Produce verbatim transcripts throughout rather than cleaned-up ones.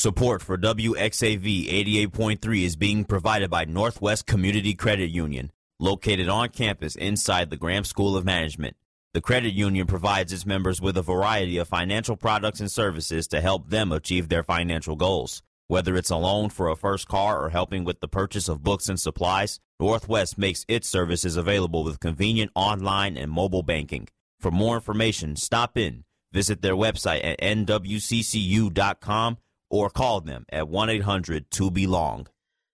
Support for W X A V eighty-eight point three is being provided by Northwest Community Credit Union, located on campus inside the Graham School of Management. The credit union provides its members with a variety of financial products and services to help them achieve their financial goals. Whether it's a loan for a first car or helping with the purchase of books and supplies, Northwest makes its services available with convenient online and mobile banking. For more information, stop in, visit their website at N W C C U dot com, or call them at one eight hundred two belong.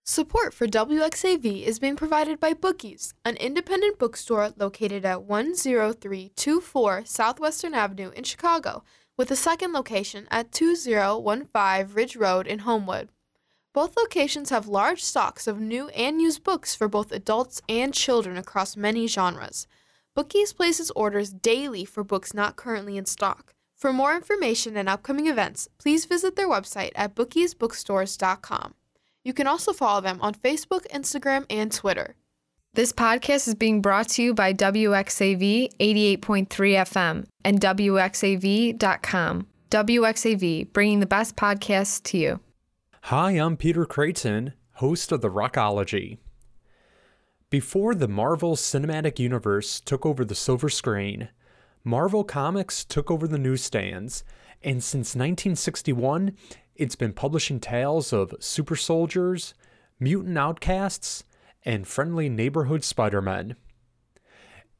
Support for W X A V is being provided by Bookies, an independent bookstore located at one oh three two four Southwestern Avenue in Chicago, with a second location at two oh one five Ridge Road in Homewood. Both locations have large stocks of new and used books for both adults and children across many genres. Bookies places orders daily for books not currently in stock. For more information and upcoming events, please visit their website at bookies bookstores dot com. You can also follow them on Facebook, Instagram, and Twitter. This podcast is being brought to you by W X A V eighty-eight point three F M and W X A V dot com. W X A V, bringing the best podcasts to you. Hi, I'm Peter Creighton, host of the Rockology. Before the Marvel Cinematic Universe took over the silver screen, Marvel Comics took over the newsstands, and since nineteen sixty-one, it's been publishing tales of super soldiers, mutant outcasts, and friendly neighborhood Spider-Men.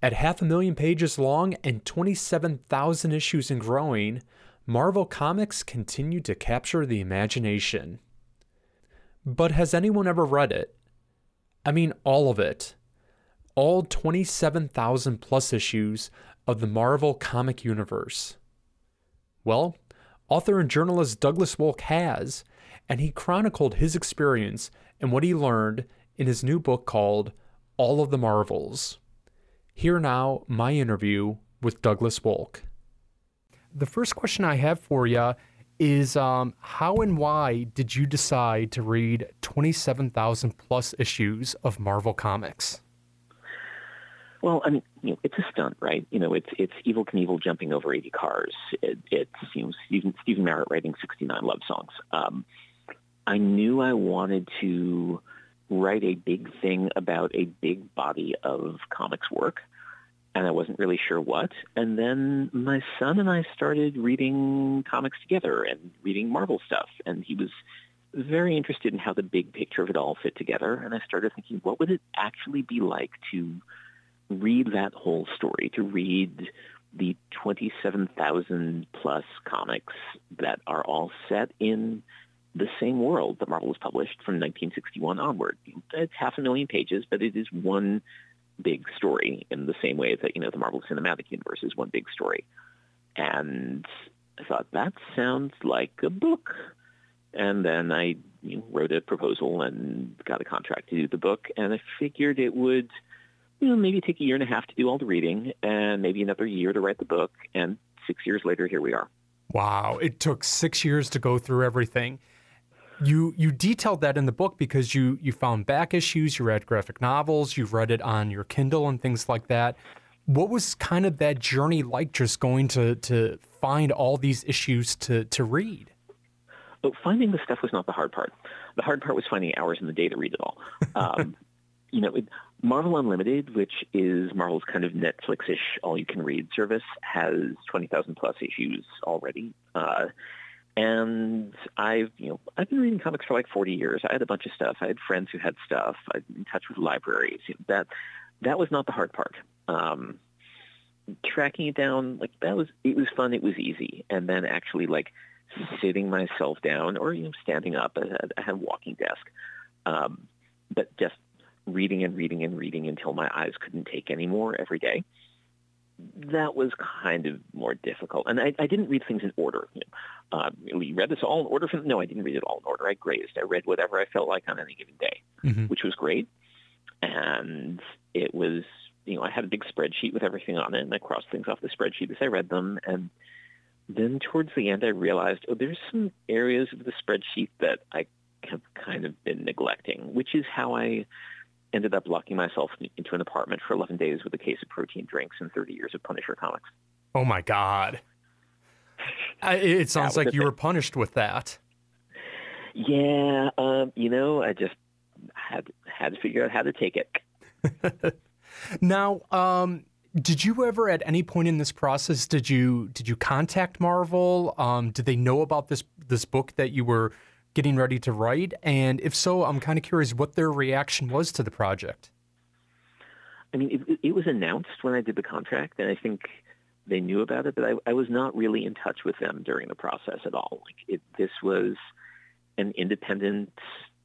At half a million pages long and twenty-seven thousand issues and growing, Marvel Comics continued to capture the imagination. But has anyone ever read it? I mean, all of it. All twenty-seven thousand plus issues of the Marvel comic universe. Well, author and journalist Douglas Wolk has, and he chronicled his experience and what he learned in his new book called All of the Marvels. Here now, my interview with Douglas Wolk. The first question I have for you is um, how and why did you decide to read twenty-seven thousand plus issues of Marvel Comics? Well, I mean, you know, it's a stunt, right? You know, it's it's Evel Knievel jumping over eighty cars. It, it's you know Stephen, Stephen Merritt writing sixty-nine love songs. Um, I knew I wanted to write a big thing about a big body of comics work, and I wasn't really sure what. And then my son and I started reading comics together and reading Marvel stuff, and he was very interested in how the big picture of it all fit together. And I started thinking, what would it actually be like to read that whole story, to read the twenty-seven thousand plus comics that are all set in the same world that Marvel was published from nineteen sixty-one onward. It's half a million pages, but it is one big story in the same way that, you know, the Marvel Cinematic Universe is one big story. And I thought, that sounds like a book. And then I you know, wrote a proposal and got a contract to do the book, and I figured it would You know, maybe take a year and a half to do all the reading and maybe another year to write the book. And six years later, here we are. Wow. It took six years to go through everything. You you detailed that in the book because you, you found back issues, you read graphic novels, you read it on your Kindle and things like that. What was kind of that journey like, just going to, to find all these issues to, to read? But finding the stuff was not the hard part. The hard part was finding hours in the day to read it all. Um, you know, it, Marvel Unlimited, which is Marvel's kind of Netflix-ish all-you-can-read service, has twenty thousand plus issues already. Uh, and I've, you know, I've been reading comics for like forty years. I had a bunch of stuff. I had friends who had stuff. I'm in touch with libraries. That that was not the hard part. Um, tracking it down, like that was, it was fun. It was easy. And then actually like sitting myself down or you know standing up. I had, I had a walking desk, um, but just reading and reading and reading until my eyes couldn't take any more every day. That was kind of more difficult. And I, I didn't read things in order. You know, uh, we read this all in order. From, no, I didn't read it all in order. I grazed. I read whatever I felt like on any given day, mm-hmm. which was great. And it was, you know, I had a big spreadsheet with everything on it, and I crossed things off the spreadsheet as I read them. And then towards the end, I realized, oh, there's some areas of the spreadsheet that I have kind of been neglecting, which is how I ended up locking myself into an apartment for eleven days with a case of protein drinks and thirty years of Punisher comics. Oh, my God. I, it sounds like you thing. were punished with that. Yeah, um, you know, I just had had to figure out how to take it. Now, um, did you ever, at any point in this process, did you did you contact Marvel? Um, did they know about this this book that you were getting ready to write? And if so, I'm kind of curious what their reaction was to the project. I mean, it, it was announced when I did the contract, and I think they knew about it, but I, I was not really in touch with them during the process at all. Like it, this was an independent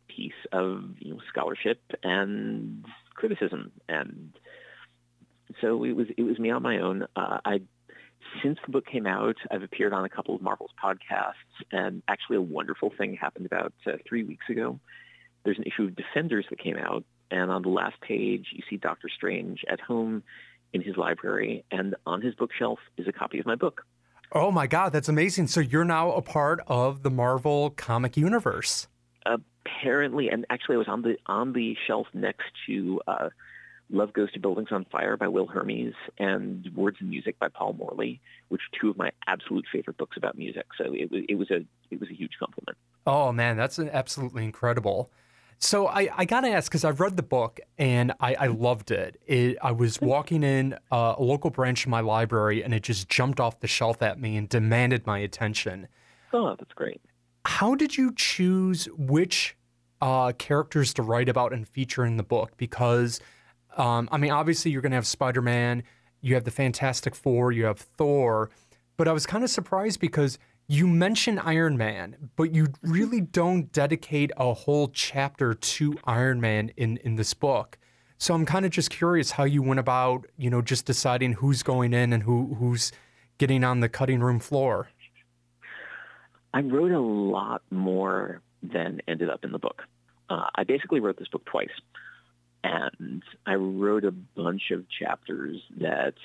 piece of you know, scholarship and criticism, and so it was it was me on my own. Uh, I since the book came out, I've appeared on a couple of Marvel's podcasts, and actually a wonderful thing happened about uh, three weeks ago. There's an issue of Defenders that came out, and on the last page, you see Doctor Strange at home in his library, and on his bookshelf is a copy of my book. Oh, my God, that's amazing. So you're now a part of the Marvel comic universe. Apparently, and actually I was on the on the shelf next to uh, Love Goes to Buildings on Fire by Will Hermes and Words and Music by Paul Morley, which are two of my absolute favorite books about music. So it, it was a it was a huge compliment. Oh, man, that's absolutely incredible. So I, I got to ask, because I've read the book and I, I loved it. it. I was walking in uh, a local branch of my library, and it just jumped off the shelf at me and demanded my attention. Oh, that's great. How did you choose which uh, characters to write about and feature in the book? Because, um, I mean, obviously you're going to have Spider-Man, you have the Fantastic Four, you have Thor. But I was kind of surprised because you mention Iron Man, but you really don't dedicate a whole chapter to Iron Man in, in this book. So I'm kind of just curious how you went about, you know, just deciding who's going in and who who's getting on the cutting room floor. I wrote a lot more than ended up in the book. Uh, I basically wrote this book twice, and I wrote a bunch of chapters that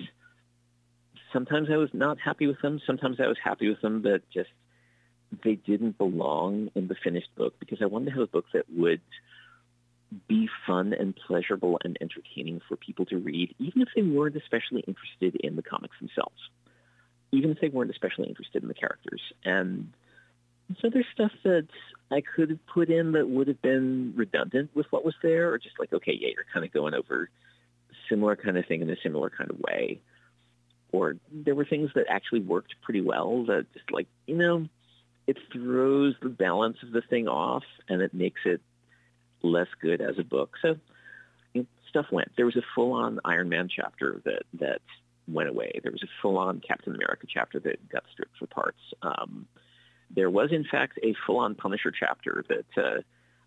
sometimes I was not happy with them. Sometimes I was happy with them, but just they didn't belong in the finished book because I wanted to have a book that would be fun and pleasurable and entertaining for people to read, even if they weren't especially interested in the comics themselves, even if they weren't especially interested in the characters. And so there's stuff that I could have put in that would have been redundant with what was there, or just like, okay, yeah, you're kind of going over similar kind of thing in a similar kind of way. Or there were things that actually worked pretty well that just like, you know, it throws the balance of the thing off and it makes it less good as a book. So you know, stuff went. There was a full-on Iron Man chapter that, that went away. There was a full-on Captain America chapter that got stripped for parts. Um, there was, in fact, a full-on Punisher chapter that uh,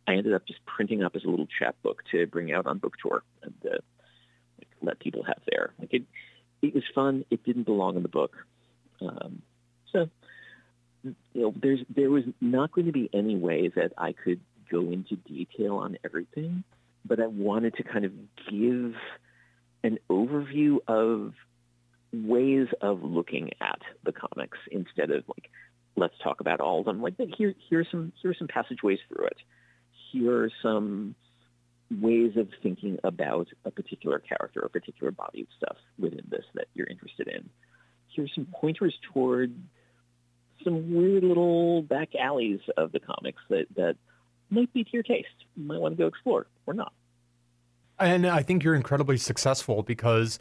I ended up just printing up as a little chapbook to bring out on book tour and uh, like, let people have there. Like it, It was fun. It didn't belong in the book. Um, so, you know, there's there was not going to be any way that I could go into detail on everything, but I wanted to kind of give an overview of ways of looking at the comics instead of like, let's talk about all of them. Like, here here's some here's some passageways through it. Here are some ways of thinking about a particular character, a particular body of stuff within this that you're interested in. Here's some pointers toward some weird little back alleys of the comics that, that might be to your taste. You might want to go explore or not. And I think you're incredibly successful because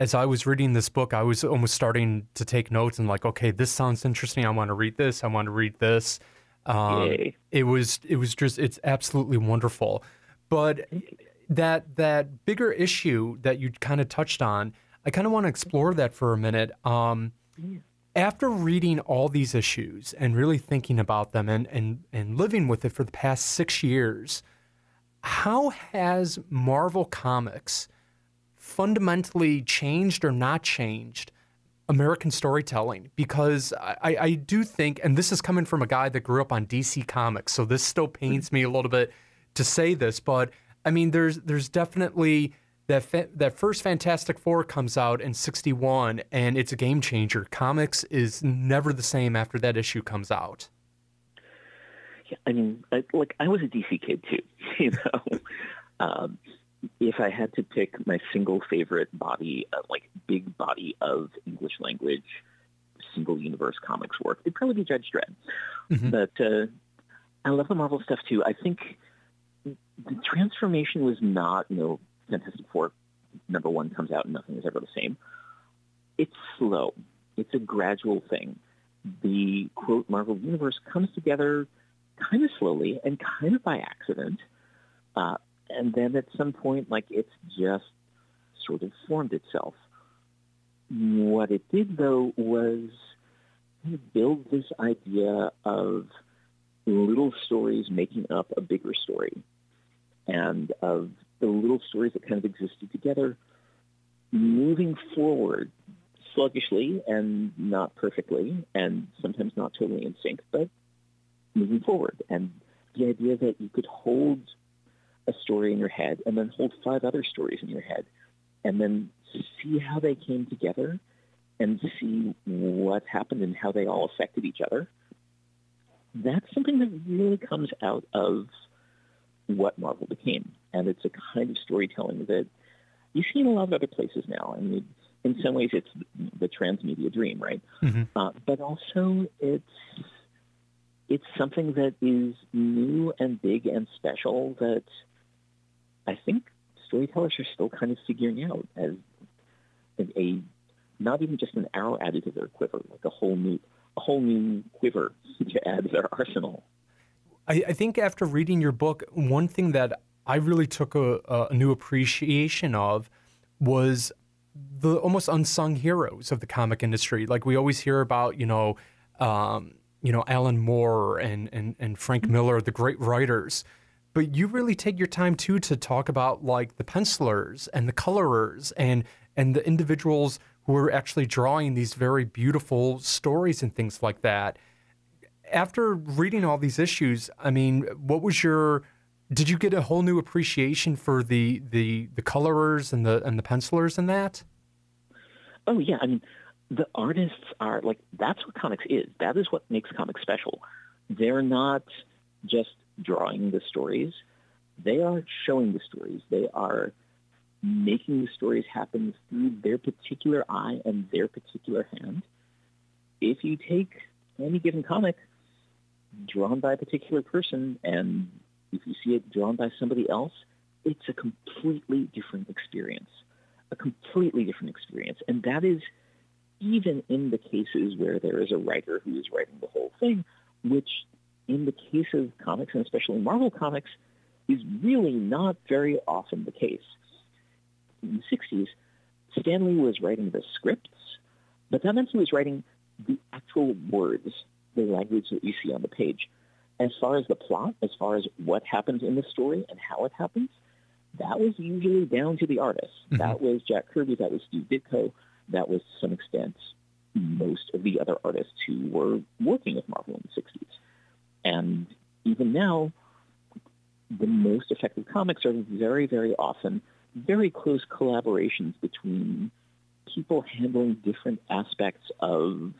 as I was reading this book, I was almost starting to take notes and like, okay, this sounds interesting. I want to read this. I want to read this. Um, it was, it was just, it's absolutely wonderful. But that that bigger issue that you kind of touched on, I kind of want to explore that for a minute. Um, yeah. After reading all these issues and really thinking about them and, and, and living with it for the past six years, how has Marvel Comics fundamentally changed or not changed American storytelling? Because I, I do think, and this is coming from a guy that grew up on D C Comics, so this still pains me a little bit to say this, but I mean, there's there's definitely that fa- that first Fantastic Four comes out in sixty-one, and it's a game changer. Comics is never the same after that issue comes out. Yeah, I mean, I, like I was a D C kid too. You know, um, if I had to pick my single favorite body, uh, like big body of English language single universe comics work, it'd probably be Judge Dredd. Mm-hmm. But uh, I love the Marvel stuff, too. I think the transformation was not, you know, Fantastic Four number one comes out and nothing is ever the same. It's slow. It's a gradual thing. The, quote, Marvel Universe comes together kind of slowly and kind of by accident. Uh, and then at some point, like, it's just sort of formed itself. What it did, though, was build this idea of little stories making up a bigger story, and of the little stories that kind of existed together moving forward sluggishly and not perfectly and sometimes not totally in sync, but moving forward. And the idea that you could hold a story in your head and then hold five other stories in your head and then see how they came together and see what happened and how they all affected each other. That's something that really comes out of what Marvel became. And it's a kind of storytelling that you see in a lot of other places now. I mean, in some ways, it's the transmedia dream, right? Mm-hmm. Uh, but also, it's it's something that is new and big and special that I think storytellers are still kind of figuring out as a, a not even just an arrow added to their quiver, like a whole new a whole new quiver to add to their arsenal. I, I think after reading your book, one thing that I really took a, a new appreciation of was the almost unsung heroes of the comic industry. Like we always hear about, you know, um, you know, Alan Moore and, and, and Frank Miller, the great writers. But you really take your time, too, to talk about, like, the pencilers and the colorers and and the individuals who are actually drawing these very beautiful stories and things like that. After reading all these issues, I mean, what was your... Did you get a whole new appreciation for the the, the colorers and the and the pencilers in that? Oh, yeah. I mean, the artists are, like, that's what comics is. That is what makes comics special. They're not just drawing the stories. They are showing the stories. They are making the stories happen through their particular eye and their particular hand. If you take any given comic drawn by a particular person and if you see it drawn by somebody else, it's a completely different experience, a completely different experience. And that is even in the cases where there is a writer who is writing the whole thing, which in the case of comics, and especially Marvel comics, is really not very often the case. In the sixties, Stan Lee was writing the scripts, but that meant he was writing the actual words, the language that you see on the page. As far as the plot, as far as what happens in the story and how it happens, that was usually down to the artist. Mm-hmm. That was Jack Kirby. That was Steve Ditko. That was, to some extent, most of the other artists who were working with Marvel in the sixties. And even now, the most effective comics are very, very often very close collaborations between people handling different aspects of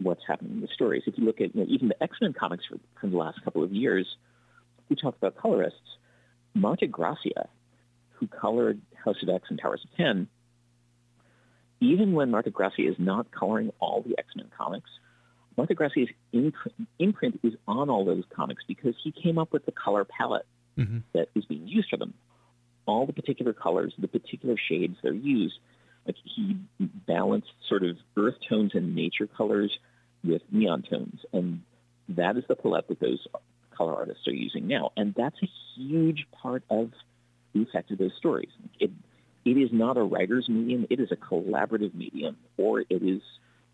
what's happening in the stories. If you look at, you know, even the X-Men comics for, from the last couple of years, we talked about colorists. Marta Gracia, who colored House of X and Towers of Ten, even when Marta Gracia is not coloring all the X-Men comics, Marta Gracia's imprint, imprint is on all those comics because he came up with the color palette mm-hmm. that is being used for them. All the particular colors, the particular shades they're used. Like he balanced sort of earth tones and nature colors with neon tones. And that is the palette that those color artists are using now. And that's a huge part of the effect of those stories. It, it is not a writer's medium. It is a collaborative medium, or it is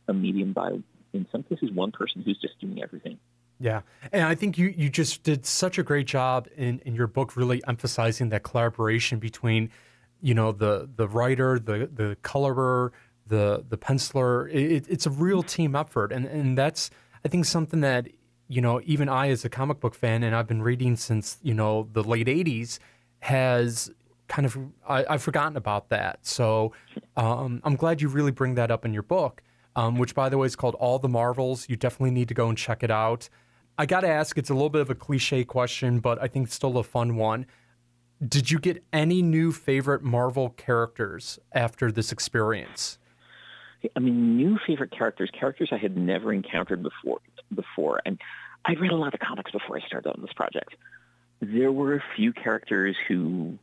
a medium by, in some cases, one person who's just doing everything. Yeah. And I think you, you just did such a great job in, in your book really emphasizing that collaboration between, you know, the the writer, the the colorer, the the penciler. It, it's a real team effort. And, and that's, I think, something that, you know, even I as a comic book fan, and I've been reading since, you know, the late eighties, has kind of, I, I've forgotten about that. So um, I'm glad you really bring that up in your book, um, which, by the way, is called All the Marvels. You definitely need to go and check it out. I got to ask, it's a little bit of a cliche question, but I think it's still a fun one. Did you get any new favorite Marvel characters after this experience? I mean, new favorite characters, characters I had never encountered before. Before, and I read a lot of comics before I started on this project. There were a few characters who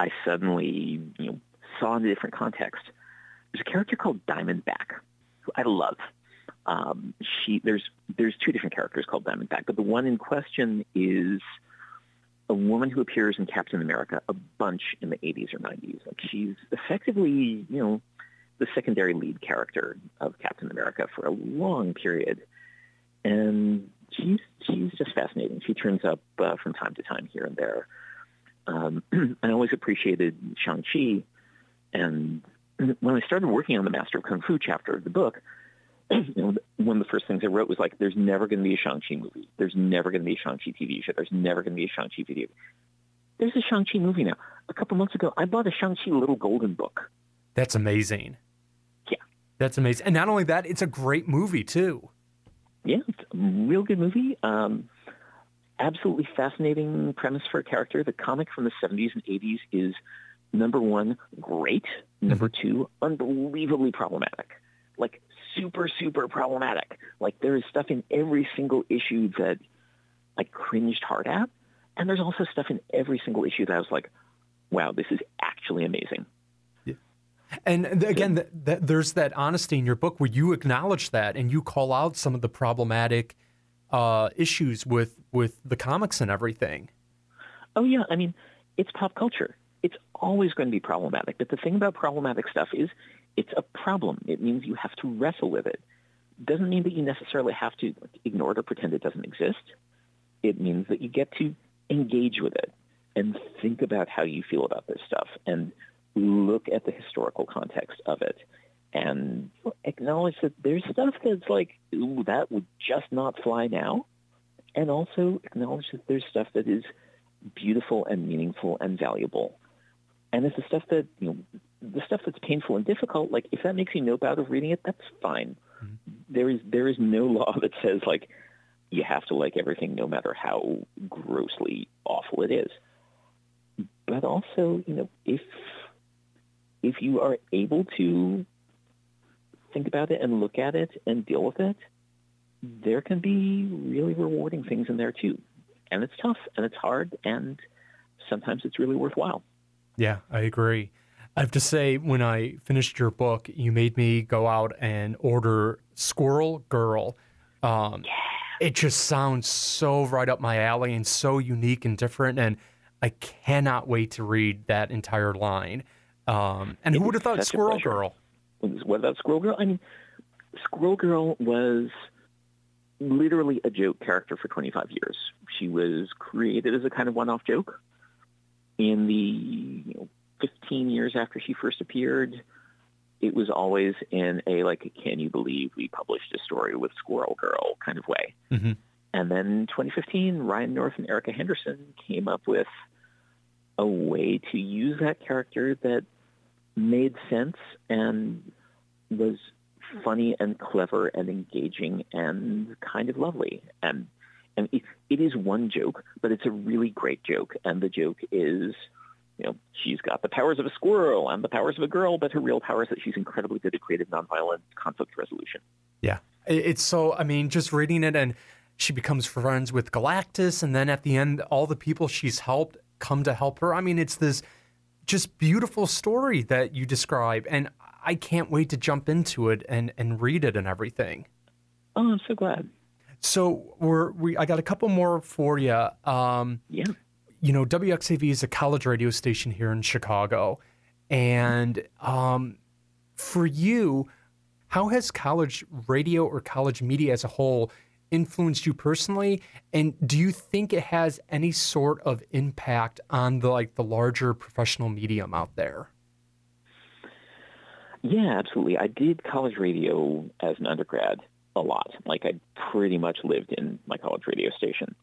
I suddenly, you know, saw in a different context. There's a character called Diamondback, who I love. Um, she there's there's two different characters called Diamondback, but the one in question is a woman who appears in Captain America a bunch in the eighties or nineties. Like, she's effectively, you know, the secondary lead character of Captain America for a long period, and she's she's just fascinating. She turns up uh, from time to time here and there. Um, I always appreciated Shang-Chi, and when I started working on the Master of Kung Fu chapter of the book, you know, one of the first things I wrote was like, there's never going to be a Shang-Chi movie. There's never going to be a Shang-Chi T V show. There's never going to be a Shang-Chi video. There's a Shang-Chi movie now. A couple months ago, I bought a Shang-Chi Little Golden Book. That's amazing. Yeah. That's amazing. And not only that, it's a great movie, too. Yeah, it's a real good movie. Um, absolutely fascinating premise for a character. The comic from the seventies and eighties is, number one, great. Number mm-hmm. two, unbelievably problematic. Like, super, super problematic. Like, there is stuff in every single issue that I cringed hard at. And there's also stuff in every single issue that I was like, wow, this is actually amazing. Yeah. And again, th- th- there's that honesty in your book where you acknowledge that and you call out some of the problematic uh, issues with, with the comics and everything. Oh, yeah. I mean, it's pop culture. It's always going to be problematic. But the thing about problematic stuff is, it's a problem. It means you have to wrestle with it. Doesn't mean that you necessarily have to ignore it or pretend it doesn't exist. It means that you get to engage with it and think about how you feel about this stuff and look at the historical context of it and acknowledge that there's stuff that's like, ooh, that would just not fly now. And also acknowledge that there's stuff that is beautiful and meaningful and valuable. And it's the stuff that, you know, the stuff that's painful and difficult, like, if that makes you no doubt of reading it, that's fine. Mm-hmm. There is there is no law that says, like, you have to like everything no matter how grossly awful it is. But also, you know, if if you are able to think about it and look at it and deal with it, there can be really rewarding things in there, too. And it's tough, and it's hard, and sometimes it's really worthwhile. Yeah, I agree. I have to say, when I finished your book, you made me go out and order Squirrel Girl. Um, yeah. It just sounds so right up my alley and so unique and different, and I cannot wait to read that entire line. Um, and it who would have thought Squirrel Girl? What about Squirrel Girl? I mean, Squirrel Girl was literally a joke character for twenty-five years. She was created as a kind of one-off joke in the, you know, fifteen years after she first appeared. It was always in a, like, can you believe we published a story with Squirrel Girl kind of way. Mm-hmm. And then twenty fifteen, Ryan North and Erica Henderson came up with a way to use that character that made sense and was funny and clever and engaging and kind of lovely. And and it, it is one joke, but it's a really great joke. And the joke is, you know, she's got the powers of a squirrel and the powers of a girl, but her real power is that she's incredibly good at creative nonviolent conflict resolution. Yeah. It's so, I mean, just reading it, and she becomes friends with Galactus, and then at the end, all the people she's helped come to help her. I mean, it's this just beautiful story that you describe, and I can't wait to jump into it and, and read it and everything. Oh, I'm so glad. So we're, we, I got a couple more for you. Um, yeah. You know, W X A V is a college radio station here in Chicago. And um, for you, how has college radio or college media as a whole influenced you personally? And do you think it has any sort of impact on the, like, the larger professional medium out there? Yeah, absolutely. I did college radio as an undergrad a lot. Like, I pretty much lived in my college radio station.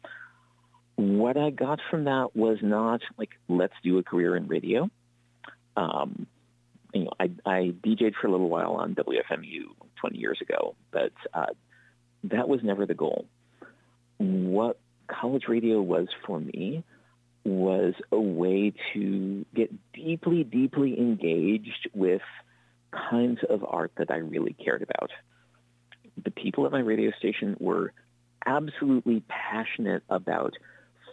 What I got from that was not like, let's do a career in radio. Um, you know, I, I D J'd for a little while on W F M U twenty years ago, but uh, that was never the goal. What college radio was for me was a way to get deeply, deeply engaged with kinds of art that I really cared about. The people at my radio station were absolutely passionate about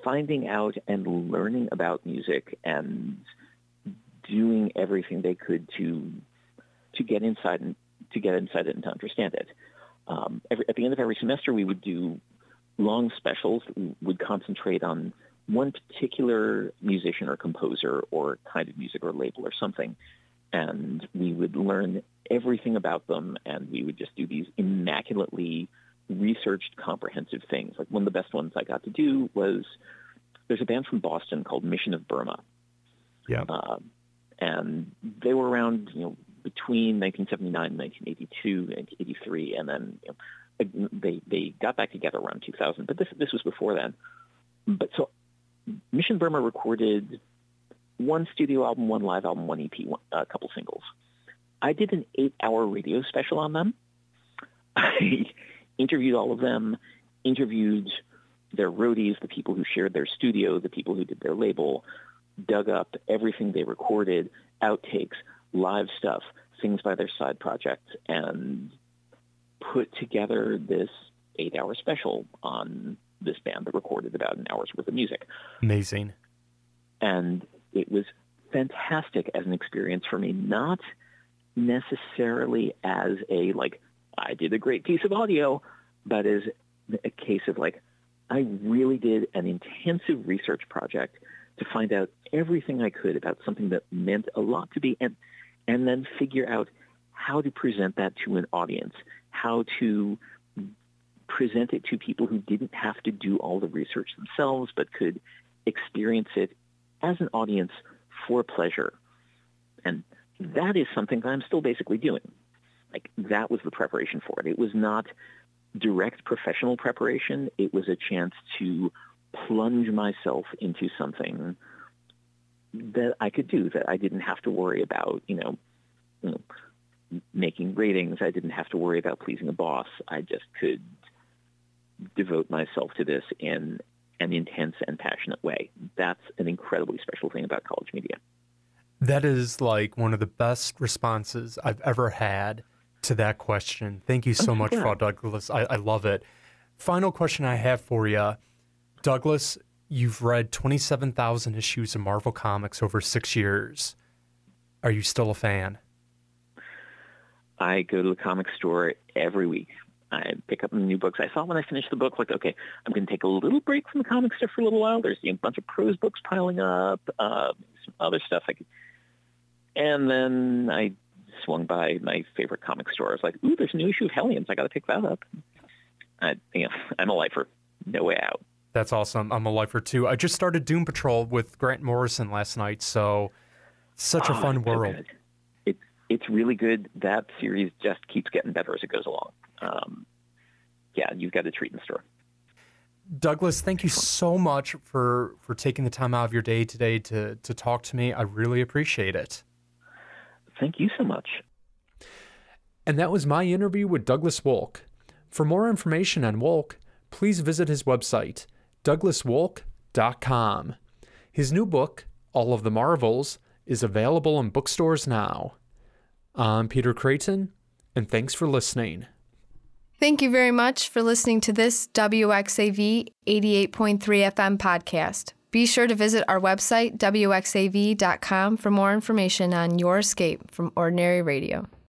finding out and learning about music and doing everything they could to to get inside and to get inside it and to understand it. Um, every, at the end of every semester, we would do long specials that we would concentrate on one particular musician or composer or kind of music or label or something, and we would learn everything about them, and we would just do these immaculately researched, comprehensive things. Like one of the best ones I got to do was, there's a band from Boston called Mission of Burma. Yeah. Uh, and they were around, you know, between nineteen seventy-nine and nineteen eighty-two, nineteen eighty-three, and then you know, they they got back together around two thousand. But this this was before then. But so Mission Burma recorded one studio album, one live album, one E P, one, a couple singles. I did an eight-hour radio special on them. I interviewed all of them, interviewed their roadies, the people who shared their studio, the people who did their label, dug up everything they recorded, outtakes, live stuff, things by their side projects, and put together this eight-hour special on this band that recorded about an hour's worth of music. Amazing. And it was fantastic as an experience for me, not necessarily as a, like, I did a great piece of audio, but as a case of, like, I really did an intensive research project to find out everything I could about something that meant a lot to me, and and then figure out how to present that to an audience, how to present it to people who didn't have to do all the research themselves but could experience it as an audience for pleasure. And that is something that I'm still basically doing. Like, that was the preparation for it. It was not direct professional preparation. It was a chance to plunge myself into something that I could do, that I didn't have to worry about, you know, you know, making ratings. I didn't have to worry about pleasing a boss. I just could devote myself to this in an intense and passionate way. That's an incredibly special thing about college media. That is, like, one of the best responses I've ever had to that question. Thank you so oh, much, yeah. Frau Douglas. I, I love it. Final question I have for you. Douglas, you've read twenty-seven thousand issues of Marvel Comics over six years. Are you still a fan? I go to the comic store every week. I pick up new books. I thought when I finished the book, like, okay, I'm going to take a little break from the comic stuff for a little while. There's a bunch of prose books piling up, uh, some other stuff I could... And then I swung by my favorite comic store. I was like, ooh, there's a new issue of Hellions. I got to pick that up. I, you know, I'm a lifer. No way out. That's awesome. I'm a lifer, too. I just started Doom Patrol with Grant Morrison last night, so such oh, a fun world. So it, it's really good. That series just keeps getting better as it goes along. Um, yeah, you've got a treat in store. Douglas, thank you so much for, for taking the time out of your day today to, to talk to me. I really appreciate it. Thank you so much. And that was my interview with Douglas Wolk. For more information on Wolk, please visit his website, douglas wolk dot com. His new book, All of the Marvels, is available in bookstores now. I'm Peter Creighton, and thanks for listening. Thank you very much for listening to this W X A V eighty-eight point three F M podcast. Be sure to visit our website, W X A V dot com, for more information on your escape from ordinary radio.